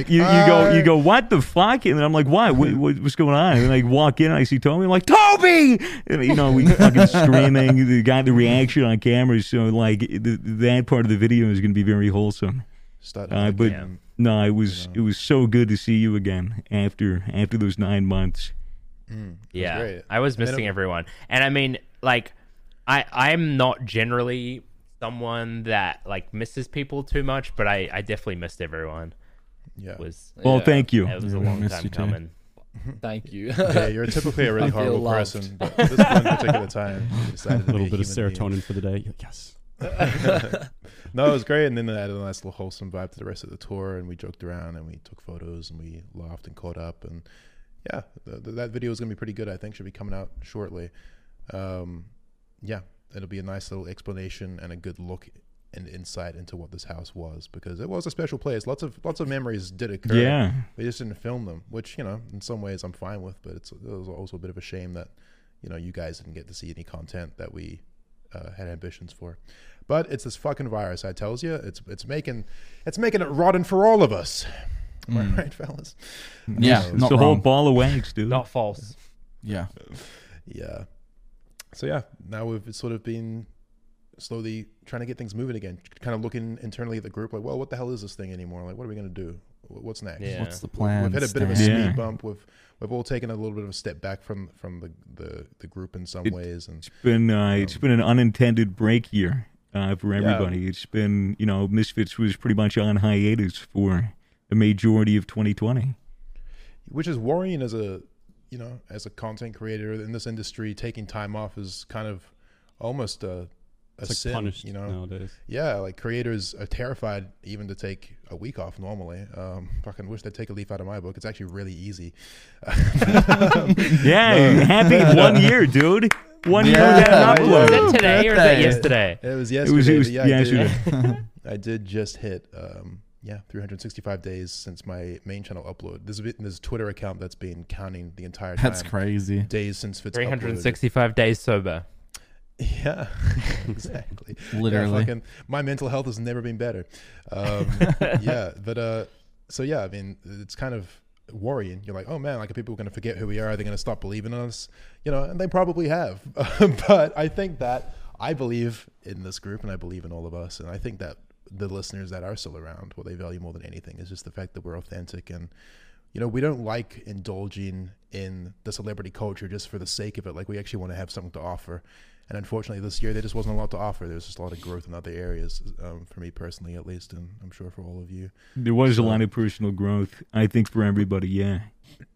You go, what the fuck? And then I'm like, what's going on? And I walk in, and I see Toby, I'm like, Toby! And, we fucking screaming. We got the reaction on camera, so, that part of the video is going to be very wholesome. It was so good to see you again after those 9 months. Yeah, I was missing everyone. And I mean, I'm not generally someone that misses people too much, but I definitely missed everyone. Yeah. Thank you. It was a long time coming. Thank you. Yeah, you're typically a really horrible person, but this one particular time, you decided to be a little bit of serotonin for the day. Yes. No, it was great. And then it added a nice little wholesome vibe to the rest of the tour. And we joked around and we took photos and we laughed and caught up and. Yeah, that video is going to be pretty good. I think should be coming out shortly. It'll be a nice little explanation and a good look and insight into what this house was, because it was a special place. Lots of memories did occur. Yeah, they just didn't film them, which in some ways I'm fine with. But it was also a bit of a shame that you guys didn't get to see any content that we had ambitions for. But it's this fucking virus, I tells you. It's making it rotten for all of us. Am I right, fellas? Yeah, it's a whole ball of wax, dude. Not false. Yeah. Yeah. So yeah, now we've sort of been slowly trying to get things moving again, kind of looking internally at the group like, well, what the hell is this thing anymore? Like, what are we going to do? What's next? Yeah. What's the plan? We've had a bit of a speed bump. We've all taken a little bit of a step back from the group in some ways. And it's been an unintended break year for everybody. Yeah. It's been, Misfits was pretty much on hiatus for the majority of 2020, which is worrying as a content creator in this industry. Taking time off is kind of almost a sin, punished nowadays. Yeah, creators are terrified even to take a week off normally. Fucking wish they'd take a leaf out of my book. It's actually really easy. Happy 1 year, dude. 1 year without an upload. Was that today or was that yesterday? It was yesterday. It was yesterday. I did just hit. 365 days since my main channel upload. There's a Twitter account that's been counting the entire time. That's crazy. Days since Fitz 365 uploaded. Days sober. Yeah, exactly. Literally. My mental health has never been better. It's kind of worrying. You're like, oh man, are people going to forget who we are? Are they going to stop believing in us? And they probably have. But I think that I believe in this group and I believe in all of us. And I think that the listeners that are still around, what they value more than anything is just the fact that we're authentic, and we don't like indulging in the celebrity culture just for the sake of it. We actually want to have something to offer, and unfortunately this year there just wasn't a lot to offer. There's just a lot of growth in other areas, for me personally at least, and I'm sure for all of you there was a lot of personal growth, I think, for everybody,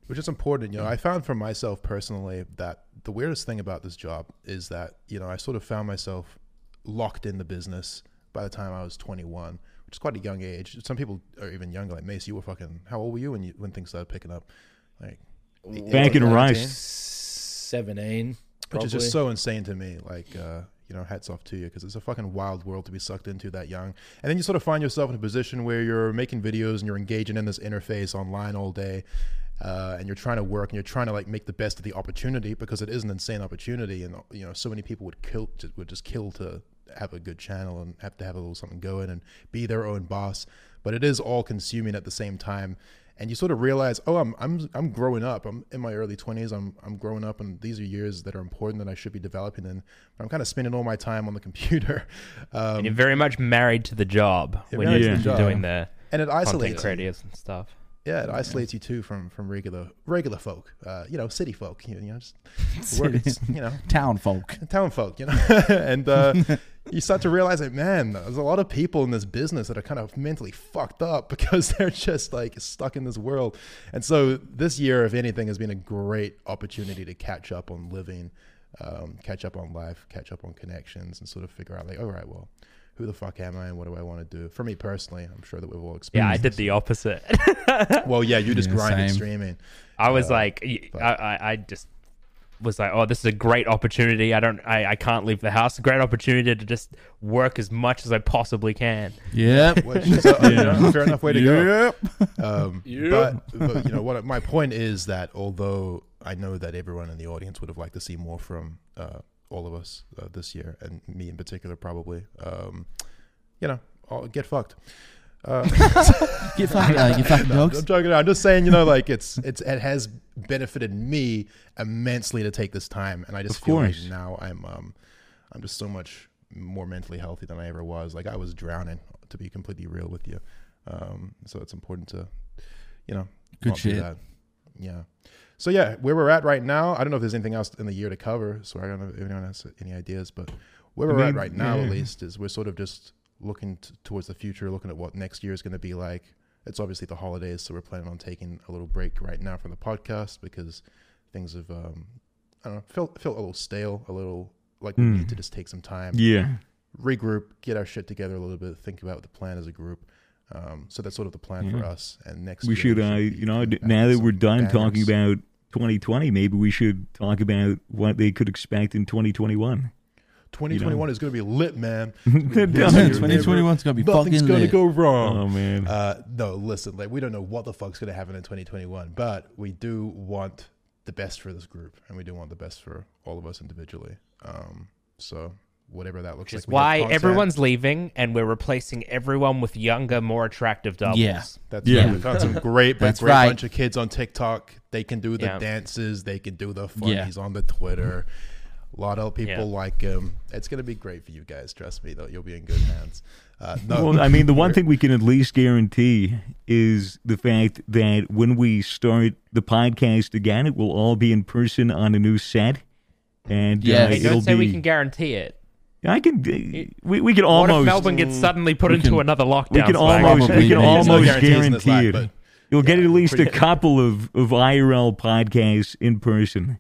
which is important. I found for myself personally that the weirdest thing about this job is that I sort of found myself locked in the business by the time I was 21, which is quite a young age. Some people are even younger. Mace, you were fucking, how old were you when things started picking up? Back in Rice, 17, probably. Which is just so insane to me. Hats off to you, because it's a fucking wild world to be sucked into that young. And then you sort of find yourself in a position where you're making videos and you're engaging in this interface online all day, and you're trying to work and you're trying to make the best of the opportunity, because it is an insane opportunity, and so many people would just kill to have a good channel and have to have a little something going and be their own boss. But it is all consuming at the same time, And you sort of realize, oh, I'm growing up. I'm in my early 20s. I'm growing up, and these are years that are important that I should be developing in. But I'm kind of spending all my time on the computer. And you're very much married to the job when you're doing the and it isolates creators and stuff. Yeah, it isolates you too from regular folk, city folk, just work, town folk, and you start to realize that, man, there's a lot of people in this business that are kind of mentally fucked up because they're just like stuck in this world. And so this year, if anything, has been a great opportunity to catch up on living, catch up on life, catch up on connections, and sort of figure out like, all right, well, who the fuck am I and what do I want to do? For me personally, I'm sure that we've all experienced. Yeah, I did the opposite. Well, yeah, you just grinded streaming. I was I just was like, oh, this is a great opportunity. I can't leave the house. A great opportunity to just work as much as I possibly can. Yep. Which is a fair enough way to go. But what my point is that although I know that everyone in the audience would have liked to see more from all of us this year, and me in particular, probably, get fucked. Get fucked, you fucking dogs. I'm joking. I'm just saying, it has benefited me immensely to take this time, and I just feel like now I'm just so much more mentally healthy than I ever was. Like I was drowning, to be completely real with you. So it's important to, good shit. That. Yeah. So yeah, where we're at right now, I don't know if there's anything else in the year to cover, so I don't know if anyone has any ideas, but where we're at right now, at least, is we're sort of just looking towards the future, looking at what next year is going to be like. It's obviously the holidays, so we're planning on taking a little break right now from the podcast because things have, feel a little stale, a little like we need to just take some time. Yeah. Regroup, get our shit together a little bit, think about the plan as a group. So that's sort of the plan for us. And next we year, should, we should now that we're done talking about 2020, maybe we should talk about what they could expect in 2021. 2021 is going to be lit, man. 2021 is going to be fucking lit. Nothing's going to go wrong. Oh, man. No, listen, like, we don't know what the fuck's going to happen in 2021, but we do want the best for this group, and we do want the best for all of us individually. So whatever that looks like. Which is why everyone's leaving, and we're replacing everyone with younger, more attractive doubles. Yeah. That's right. We found some great bunch of kids on TikTok. They can do the dances. They can do the funnies on the Twitter. A lot of people like him. It's going to be great for you guys. Trust me, though. You'll be in good hands. Well, I mean, the one thing we can at least guarantee is the fact that when we start the podcast again, it will all be in person on a new set. And don't say we can guarantee it. I can. We could almost. What if Melbourne gets suddenly put into another lockdown? We can almost guarantee it. You'll get at least a couple of IRL podcasts in person.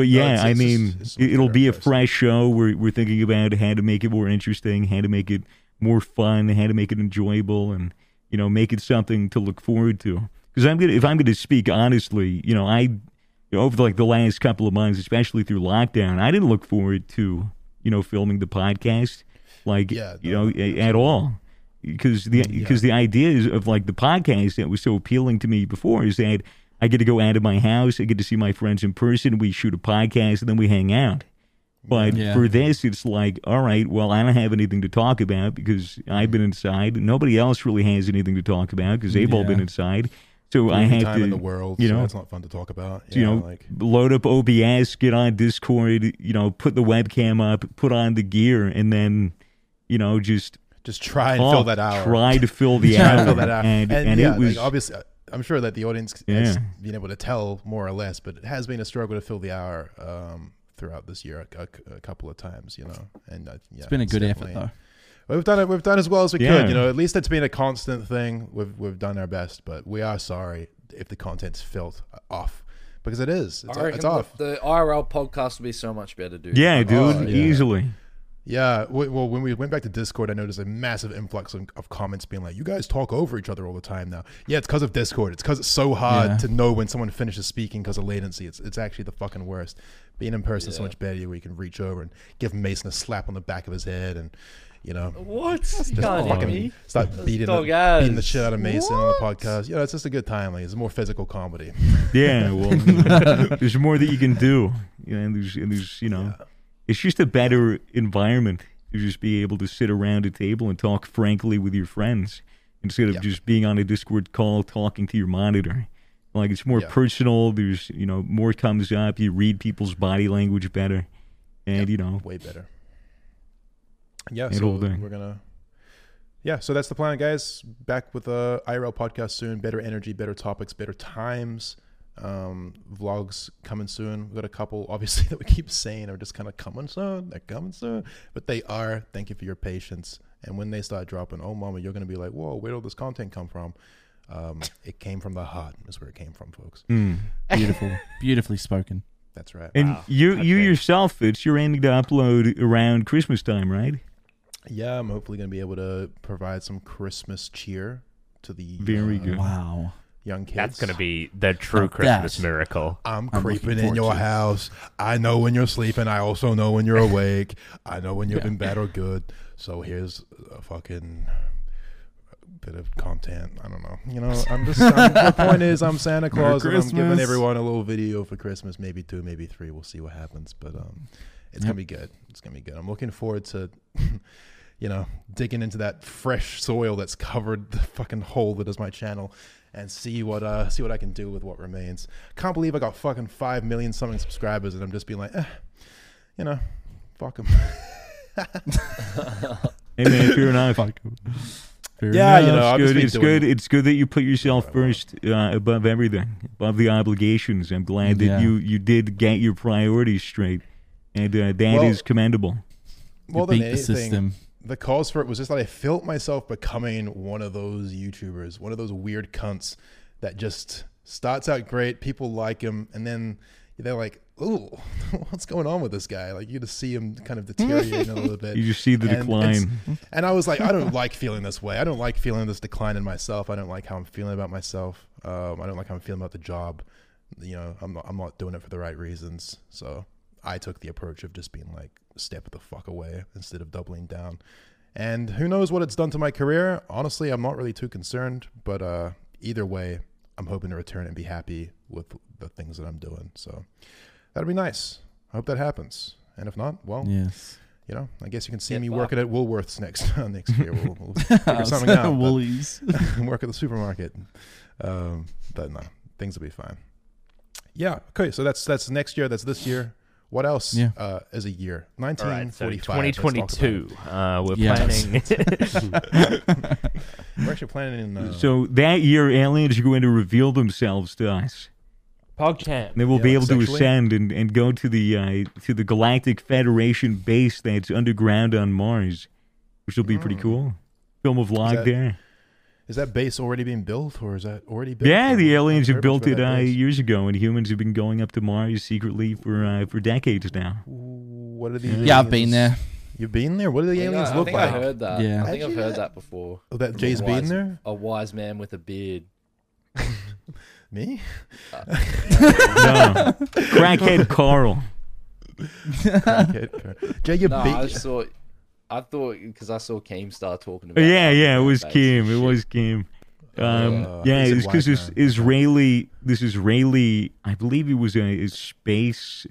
But it'll be a fresh show. We're thinking about how to make it more interesting, how to make it more fun, how to make it enjoyable, and make it something to look forward to. Because if I'm gonna speak honestly, over like the last couple of months, especially through lockdown, I didn't look forward to filming the podcast at all. Because the ideas of like the podcast that was so appealing to me before is that I get to go out of my house, I get to see my friends in person, we shoot a podcast, and then we hang out. But for this, it's like, all right, well, I don't have anything to talk about because I've been inside. Nobody else really has anything to talk about because they've all been inside. So I have time in the world, so it's not fun to talk about. Yeah, load up OBS, get on Discord, put the webcam up, put on the gear, and then, just try and fill that hour. Try to fill the hour. And it was obviously. I'm sure that the audience has been able to tell more or less, but it has been a struggle to fill the hour throughout this year a couple of times. It's been a good effort though. We've done it. We've done as well as we could. At least it's been a constant thing. We've done our best, but we are sorry if the content's felt off because it is. It's off. The IRL podcast would be so much better, dude. Yeah, easily. Yeah. Well, when we went back to Discord, I noticed a massive influx of comments being like, "You guys talk over each other all the time now." Yeah, it's because of Discord. It's because it's so hard to know when someone finishes speaking because of latency. It's actually the fucking worst. Being in person is so much better where you can reach over and give Mason a slap on the back of his head and. What? Just fucking start beating the shit out of Mason on the podcast. It's just a good time. Like, it's more physical comedy. Yeah, well, there's more that you can do. It's just a better environment to just be able to sit around a table and talk frankly with your friends. instead of just being on a Discord call talking to your monitor. Like, it's more personal. There's, you know, more comes up. You read people's body language better. And, you know. Way better. Yeah, so we're going to... Yeah, so that's the plan, guys. Back with a IRL podcast soon. Better energy, better topics, better times. Vlogs coming soon. We've got a couple, obviously, that we keep saying are just kind of coming soon. They're coming soon. But they are. Thank you for your patience. And when they start dropping, oh, mama, you're going to be like, whoa, where did all this content come from? It came from the heart is where it came from, folks. Beautiful. Beautifully spoken. That's right. And wow. you yourself, Fitz, you're aiming to upload around Christmas time, right? Yeah, I'm hopefully going to be able to provide some Christmas cheer to the young kids. That's going to be the true Christmas miracle. I'm creeping in your house. I know when you're sleeping. I also know when you're awake. I know when you've been bad or good. So here's a fucking bit of content. I don't know. You know, the point is I'm Santa Claus and I'm giving everyone a little video for Christmas. Maybe two, maybe three. We'll see what happens. But it's going to be good. It's going to be good. I'm looking forward to... you know, digging into that fresh soil that's covered the fucking hole that is my channel and see what I can do with what remains. Can't believe I got fucking 5 million something subscribers and I'm just being like, you know, fuck them. Hey man, fair enough. Fuck them. Yeah, you know, it's good that you put yourself first above everything, above the obligations. I'm glad that you did get your priorities straight, and that is commendable. Well, then anything... The cause for it was just that I felt myself becoming one of those YouTubers, one of those weird cunts that just starts out great, people like him, and then they're like, ooh, what's going on with this guy? Like, you just see him kind of deteriorating a little bit. You just see the decline. And I was like, I don't like feeling this way. I don't like feeling this decline in myself. I don't like how I'm feeling about myself. I don't like how I'm feeling about the job. You know, I'm not doing it for the right reasons. So I took the approach of just being like, step the fuck away instead of doubling down. And who knows what it's done to my career? Honestly, I'm not really too concerned, but either way, I'm hoping to return and be happy with the things that I'm doing. So that'll be nice. I hope that happens. And if not, well, you know, I guess you can see me working at Woolworths next year. We'll figure something out. Woolies. Work at the supermarket. But no, things will be fine. Yeah. Okay. So that's next year. That's this year. What else is a year? 1945. All right, so 2022. We're planning. We're actually planning in... So that year, aliens are going to reveal themselves to us. PogChamp. They will be able to ascend and go to the Galactic Federation base that's underground on Mars, which will be pretty cool. Film a vlog there. Is that base already being built, or is that already built? Yeah, the aliens have built it years ago, and humans have been going up to Mars secretly for decades now. What are the aliens? Yeah, I've been there. You've been there? What do the aliens look like? I think I heard that. Yeah. I think I've heard that before. Oh, that Jay's been there? A wise man with a beard. Me? No. Crackhead Carl. Crackhead Carl. Jay, you I thought, because I saw Keemstar talking about it was Keem. It was Keem. It's because this Israeli, I believe he was a space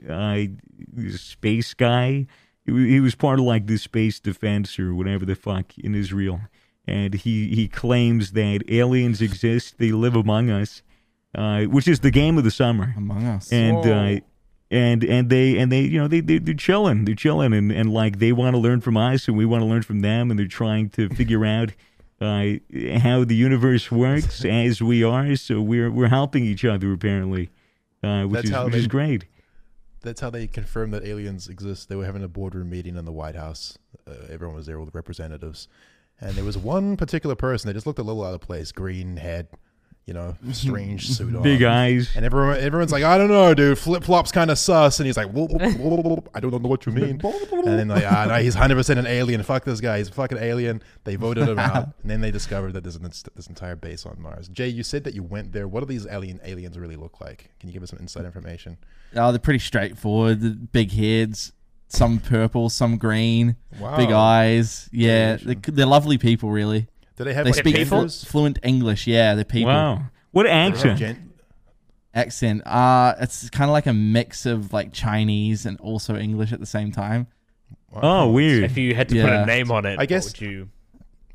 guy. He was part of like the space defense or whatever the fuck in Israel. And he claims that aliens exist. They live among us, which is the game of the summer. Among us. And, And they're chilling. They're chilling, and like they want to learn from us, and we want to learn from them, and they're trying to figure out how the universe works as we are. So we're helping each other apparently, which is great. That's how they confirmed that aliens exist. They were having a boardroom meeting in the White House. Everyone was there with representatives, and there was one particular person that just looked a little out of place. Green head. You know, strange suit on. Big eyes. And everyone's like, I don't know, dude. Flip-flop's kind of sus. And he's like, I don't know what you mean. And then like, no, he's 100% an alien. Fuck this guy. He's a fucking alien. They voted him out. And then they discovered that there's this entire base on Mars. Jay, you said that you went there. What do these aliens really look like? Can you give us some inside information? Oh, they're pretty straightforward. The big heads. Some purple, some green. Wow. Big eyes. Yeah, they're lovely people, really. Do they have? They speak fluent English. Yeah, they're people. Wow, what accent? Accent. It's kind of like a mix of like Chinese and also English at the same time. Wow. Oh, weird. If you had to put a name on it, I guess. What would you?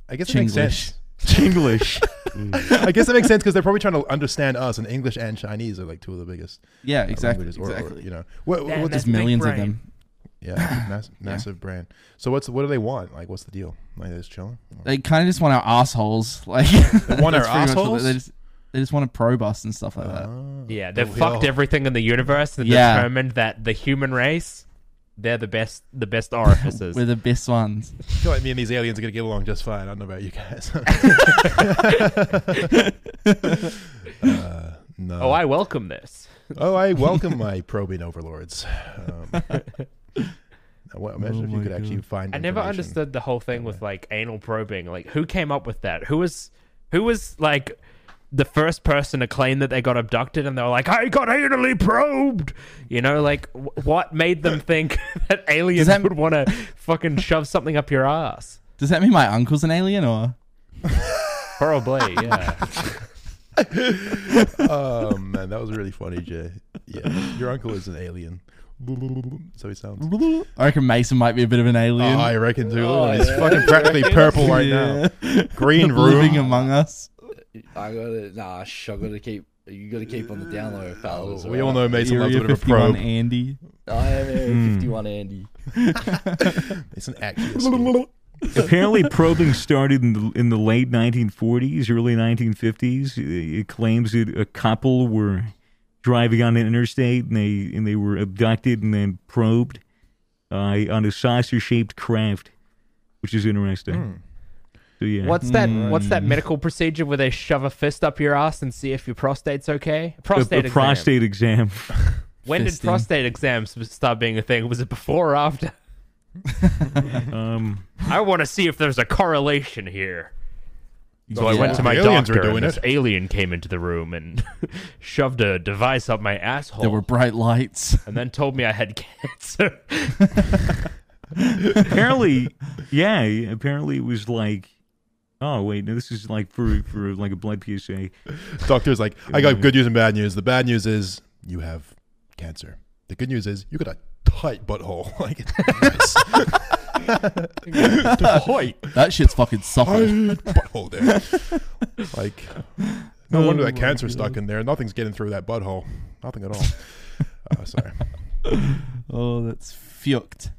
I guess it makes sense. English. I guess that makes sense because they're probably trying to understand us, and English and Chinese are like two of the biggest. Yeah, exactly. Or, you know, what there's millions of them. Yeah, massive brand. So what do they want? Like, what's the deal? Like, they're just chilling. They kind of just want our assholes. Like, they want our assholes. They just want to probe us and stuff like that. Yeah, they've fucked everything in the universe and determined that the human race, they're the best orifices. We're the best ones. I feel like me and these aliens are gonna get along just fine. I don't know about you guys. No. Oh, I welcome this. Oh, I welcome my probing overlords. Imagine if you could actually find. I never understood the whole thing with like anal probing. Like, who came up with that? Who was like the first person to claim that they got abducted and they were like, I got anally probed? You know, like, what made them think that aliens would want to fucking shove something up your ass? Does that mean my uncle's an alien or? Probably, yeah. Oh, man, that was really funny, Jay. Yeah, your uncle is an alien. So he sounds. I reckon Mason might be a bit of an alien. Oh, I reckon too. Oh, he's fucking practically purple right now. Green room. Living among us. I gotta you gotta keep on the down low, fellas. We all know Mason loves a bit of a probe. Andy. I am Area 51 Andy. It's an action. Apparently probing started in the late 1940s, early 1950s. It claims that a couple were driving on an interstate and they were abducted and then probed on a saucer-shaped craft, which is interesting. So, yeah. What's that medical procedure where they shove a fist up your ass and see if your prostate's okay? Prostate exam. When did prostate exams stop being a thing? Was it before or after? I want to see if there's a correlation here. So I went to my doctor and this alien came into the room and shoved a device up my asshole. There were bright lights. And then told me I had cancer. Apparently it was like, oh, wait, no, this is like for like a blood PSA. Doctor's like, I got good news and bad news. The bad news is you have cancer. The good news is you got a tight butthole. Like, it's nice. That shit's fucking suffering. Butthole there. Like, no wonder that cancer's stuck in there. Nothing's getting through that butthole. Nothing at all. Sorry. Oh, that's fucked.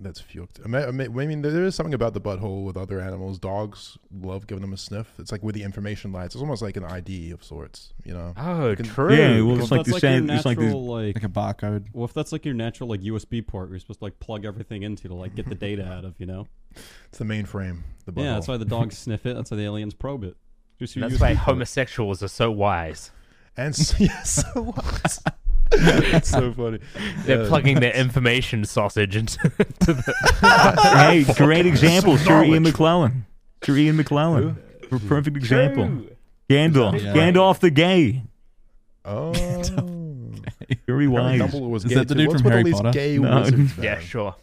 That's fucked. I mean, there is something about the butthole with other animals. Dogs love giving them a sniff. It's like where the information lies. It's almost like an ID of sorts, you know? Oh, true. Yeah, well, it's like the same. It's like a barcode. Well, if that's like your natural like USB port, you're supposed to like plug everything into to like get the data out of, you know? It's the mainframe. The butthole. Yeah, that's why the dogs sniff it. That's why the aliens probe it. That's why homosexuals are so wise. And so wise. It's so funny. They're plugging their information sausage into the. Hey, great example. Sir Ian McClellan. Perfect example. True. Gandalf. Yeah. Gandalf the gay. Oh. Very wise. Was is that the dude from Harry Potter? Gay wizards, yeah, sure.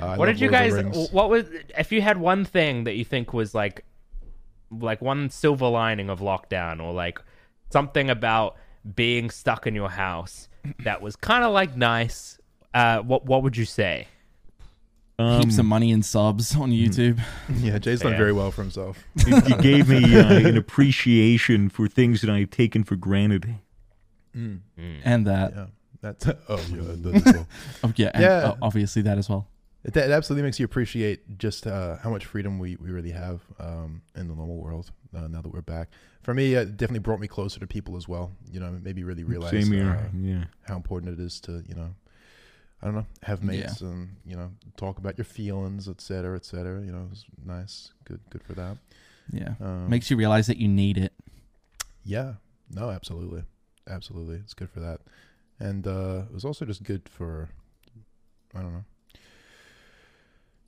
What did you guys... What was? If you had one thing that you think was like one silver lining of lockdown, or like something about being stuck in your house that was kind of like nice, what would you say? Keeps some money in subs on YouTube. Yeah, Jay's done very well for himself. He gave me an appreciation for things that I've taken for granted. And that. Yeah, that's, that as well. And obviously that as well. It absolutely makes you appreciate just how much freedom we really have in the normal world now that we're back. For me, it definitely brought me closer to people as well. You know, it made me really realize how important it is to, you know, I don't know, have mates and, you know, talk about your feelings, et cetera, et cetera. You know, it was nice. Good for that. Yeah. Makes you realize that you need it. Yeah. No, absolutely. Absolutely. It's good for that. And it was also just good for, I don't know.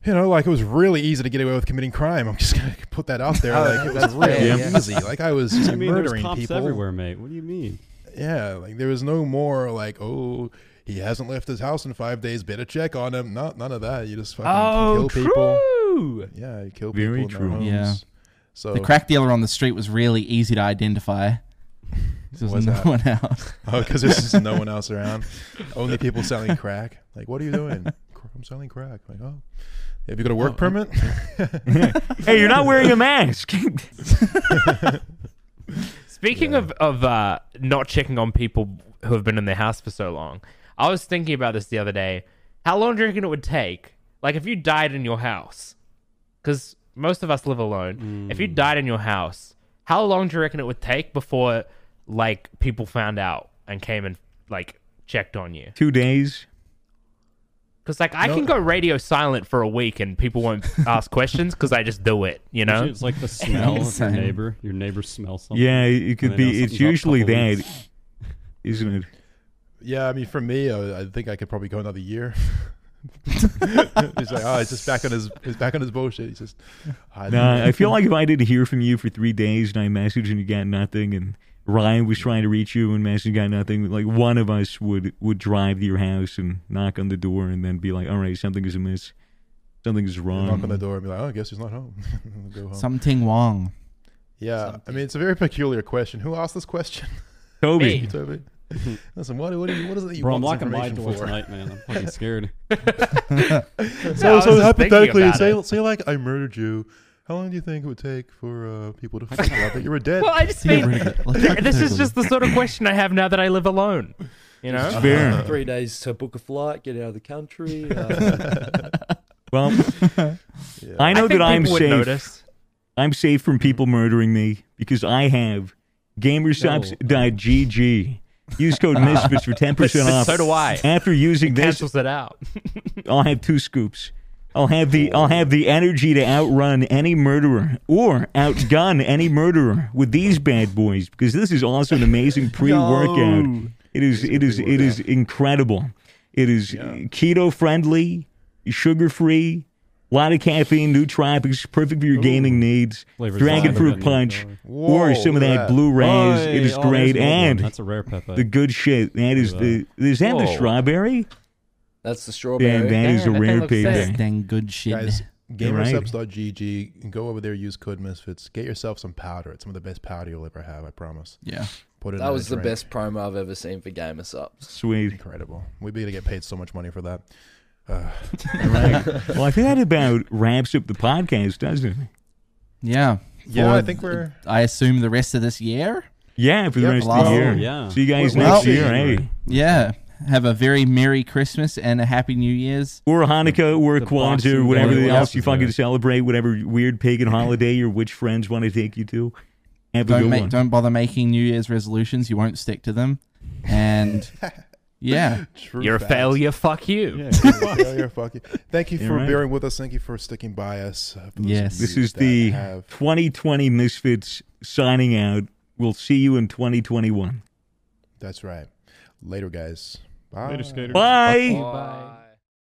You know, like, it was really easy to get away with committing crime. I'm just going to put that out there. Like, it was really easy. Like, I was just murdering cops people everywhere, mate. What do you mean? Yeah, like, there was no more, like, oh, he hasn't left his house in 5 days. Better check on him. None of that. You just fucking kill people. Oh, true. Yeah, you kill people. Very true. Homes. Yeah. So, the crack dealer on the street was really easy to identify. There's no one else. Oh, because there's just no one else around. Only people selling crack. Like, what are you doing? I'm selling crack. I'm like, oh, have you got a work permit? Hey, you're not wearing a mask. Speaking of not checking on people who have been in their house for so long, I was thinking about this the other day. How long do you reckon it would take? Like, if you died in your house, because most of us live alone. If you died in your house, how long do you reckon it would take before, like, people found out and came and, like, checked on you? 2 days. Because, like, I can go radio silent for a week and people won't ask questions because I just do it, you know? It's like the smell of your neighbor. Your neighbor smells something. Yeah, it could be. It's usually that, isn't it? Yeah, I mean, for me, I think I could probably go another year. He's like, oh, he's just back on his bullshit. He's just, I feel like if I didn't hear from you for 3 days and I messaged and you got nothing, and Ryan was trying to reach you and messaged and got nothing, like, one of us would drive to your house and knock on the door and then be like, all right, something is amiss, something is wrong. Knock on the door and be like, oh, I guess he's not home. Go home. Something wrong. Yeah, something. I mean, it's a very peculiar question. Who asked this question? Toby. Toby. Listen, what is it that you want this information for? I'm locking my door tonight, man. I'm fucking scared. So hypothetically, say like I murdered you. How long do you think it would take for people to find out that you were dead? Well, I just think this is just the sort of question I have now that I live alone. You know, 3 days to book a flight, get out of the country. Well, yeah. I know that I'm safe. I'm safe from people murdering me because I have Gamersups.gg. Use code Misfits for 10% off. So do I. After using this, cancels it out. I'll have 2 scoops. I'll have the energy to outrun any murderer or outgun any murderer with these bad boys, because this is also an amazing pre-workout. It is incredible. It is keto friendly, sugar free. A lot of caffeine, nootropics, perfect for your gaming needs. Dragon fruit punch, or some of that blue rays. It is great, and that's a rare pepper. The good shit. That is the strawberry. That's the strawberry. Yeah, that is a rare pepper. Dang good shit. Guys, gamersups.gg, and go over there. Use code Misfits. Get yourself some powder. It's some of the best powder you'll ever have. I promise. Yeah. That was the best promo I've ever seen for Gamersups. Sweet, incredible. We'd be gonna get paid so much money for that. Right. Well, I think that about wraps up the podcast, doesn't it? Yeah. Yeah, I think we're... I assume the rest of this year? Yeah, for the rest of the year. Yeah. See you guys next year, eh? Yeah. Have a very Merry Christmas and a Happy New Year's. Or a Hanukkah, or a Kwanzaa, or whatever else you fucking celebrate, whatever weird pagan holiday your witch friends want to take you to. Have a good one. Don't bother making New Year's resolutions. You won't stick to them. And... Yeah. True You're facts. A failure, fuck you. Yeah, failure, fuck you. Thank you for bearing with us. Thank you for sticking by us. Yes. This is the 2020 Misfits signing out. We'll see you in 2021. That's right. Later, guys. Bye. Later, skaters. Bye. Bye. Bye.